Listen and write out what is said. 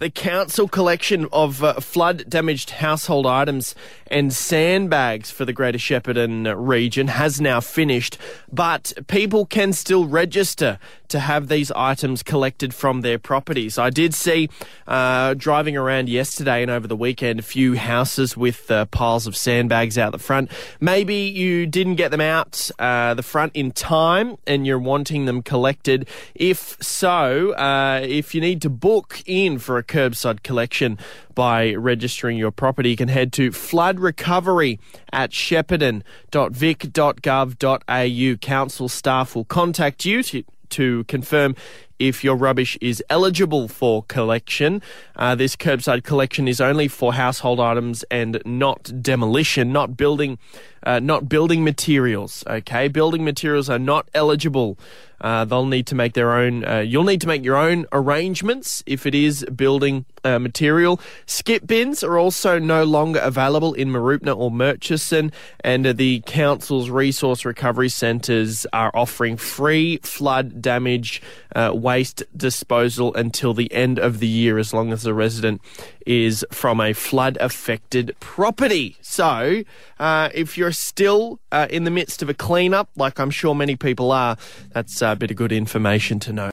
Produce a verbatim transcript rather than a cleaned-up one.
The council collection of uh, flood-damaged household items and sandbags for the Greater Shepparton region has now finished, but people can still register to have these items collected from their properties. I did see, uh, driving around yesterday and over the weekend, a few houses with uh, piles of sandbags out the front. Maybe you didn't get them out uh, the front in time and you're wanting them collected. If so, uh, if you need to book in for a curbside collection by registering your property, you can head to floodrecovery at shepparton dot vic dot gov dot a u. Council staff will contact you to, to confirm if your rubbish is eligible for collection. Uh, this curbside collection is only for household items and not demolition, not building, uh, not building materials. Okay, building materials are not eligible. Uh, they'll need to make their own. Uh, you'll need to make your own arrangements if it is building uh, material. Skip bins are also no longer available in Maroopna or Murchison, and uh, the council's resource recovery centres are offering free flood damage Uh, waste disposal until the end of the year, as long as the resident is from a flood-affected property. So, uh, if you're still uh, in the midst of a clean-up, like I'm sure many people are, that's a bit of good information to know.